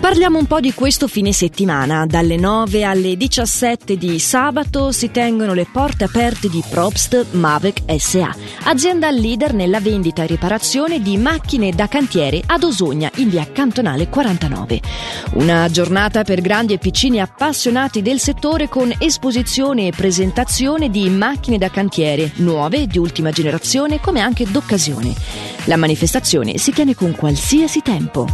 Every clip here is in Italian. Parliamo un po' di questo fine settimana. Dalle 9 alle 17 di sabato si tengono le porte aperte di Probst Mavek S.A., azienda leader nella vendita e riparazione di macchine da cantiere ad Osogna, in via Cantonale 49. Una giornata per grandi e piccini appassionati del settore, con esposizione e presentazione di macchine da cantiere nuove, di ultima generazione, come anche d'occasione. La manifestazione si tiene con qualsiasi tempo.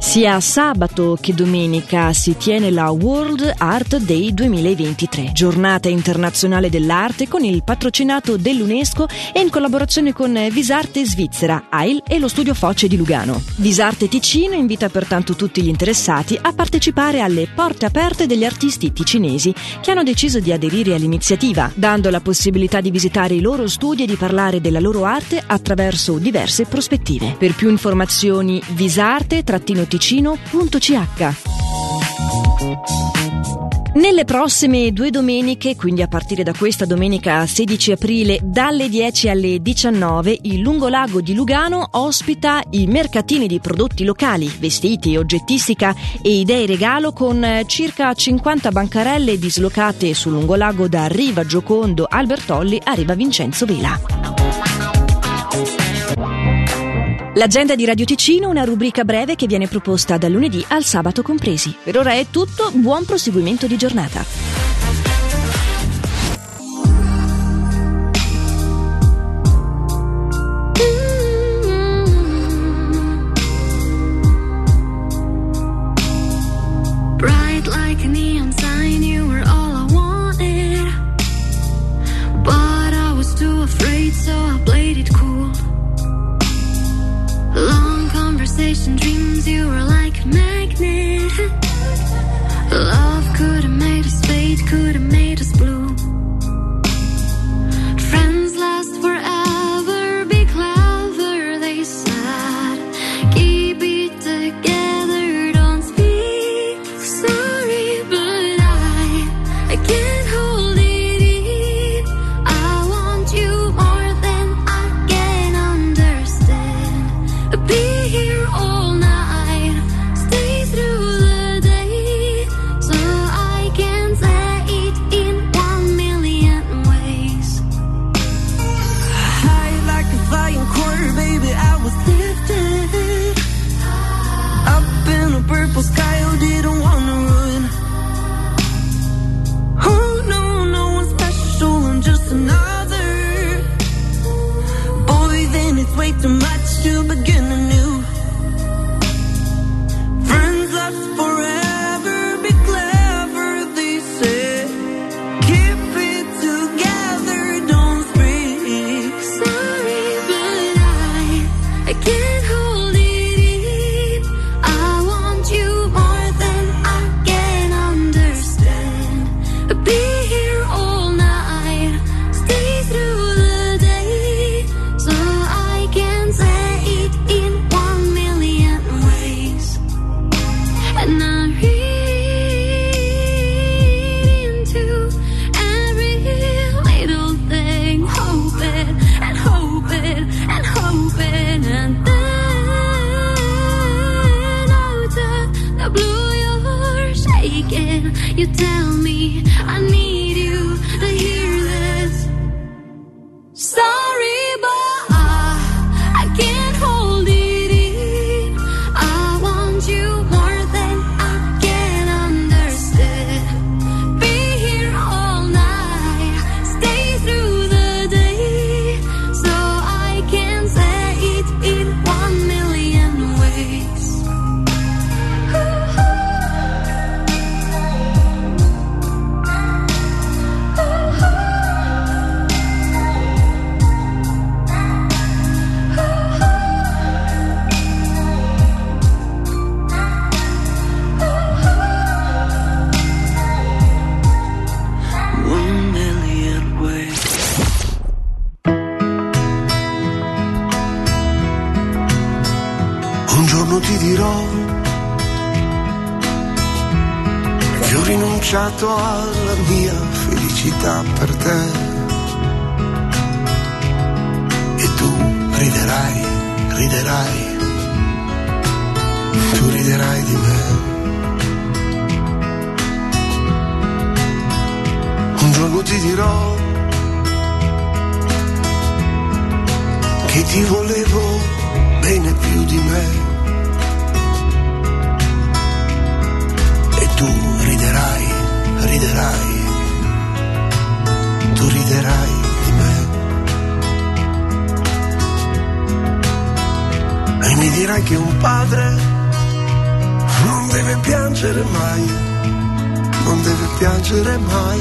Sia sabato che domenica si tiene la World Art Day 2023, giornata internazionale dell'arte con il patrocinato dell'UNESCO e in collaborazione con Visarte Svizzera, AIL e lo studio Focce di Lugano. Visarte Ticino invita pertanto tutti gli interessati a partecipare alle porte aperte degli artisti ticinesi che hanno deciso di aderire all'iniziativa, dando la possibilità di visitare i loro studi e di parlare della loro arte attraverso diverse prospettive. Per più informazioni visarte-ticino.ch. Nelle prossime due domeniche, quindi a partire da questa domenica 16 aprile dalle 10 alle 19, il Lungolago di Lugano ospita i mercatini di prodotti locali, vestiti, oggettistica e idee regalo, con circa 50 bancarelle dislocate sul Lungolago da Riva Giocondo Albertolli a Riva Vincenzo Vela. L'agenda di Radio Ticino, una rubrica breve che viene proposta dal lunedì al sabato compresi. Per ora è tutto, buon proseguimento di giornata. Dreams, you were like a magnet. Love could have made us fade, could have made us blue. Friends last forever, be clever, they said. Keep it together, don't speak sorry, but I can't hold it in. I want you more than I can understand. Be here all night, stay through the day, so I can say it in 1,000,000 ways. High like a flying quarter, baby, I was lifted up in a purple sky, oh, didn't wanna run. Oh no, no one's special, I'm just another boy, then it's way too much to begin anew. You tell me I need you to hear this. Sorry, but I can't hold it in. I want you more than I can understand. Be here all night, stay through the day, so I can say it in 1,000,000 ways. Ooh. rinunciato alla mia felicità per te, e tu riderai, riderai, tu riderai di me. Un giorno ti dirò che ti volevo bene più di me, tu riderai, riderai, tu riderai di me. E mi dirai che un padre non deve piangere mai, non deve piangere mai.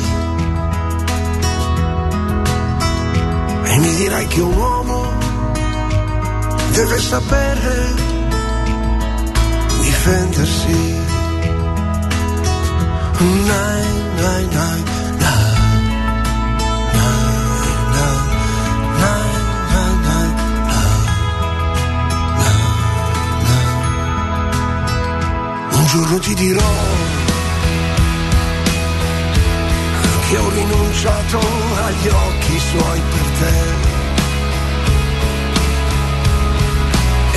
E mi dirai che un uomo deve sapere difendersi. Nai, nai, nai, nai, nai, nai, nai, nai, nai, nai. Un giorno ti dirò che ho rinunciato agli occhi suoi per te,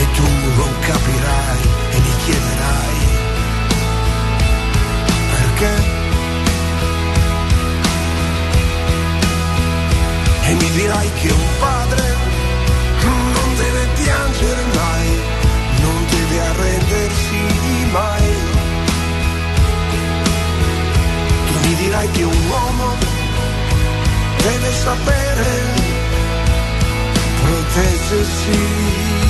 e tu non capirai e mi chiederai e mi dirai che un padre non deve piangere mai, non deve arrendersi mai. Tu mi dirai che un uomo deve sapere proteggersi.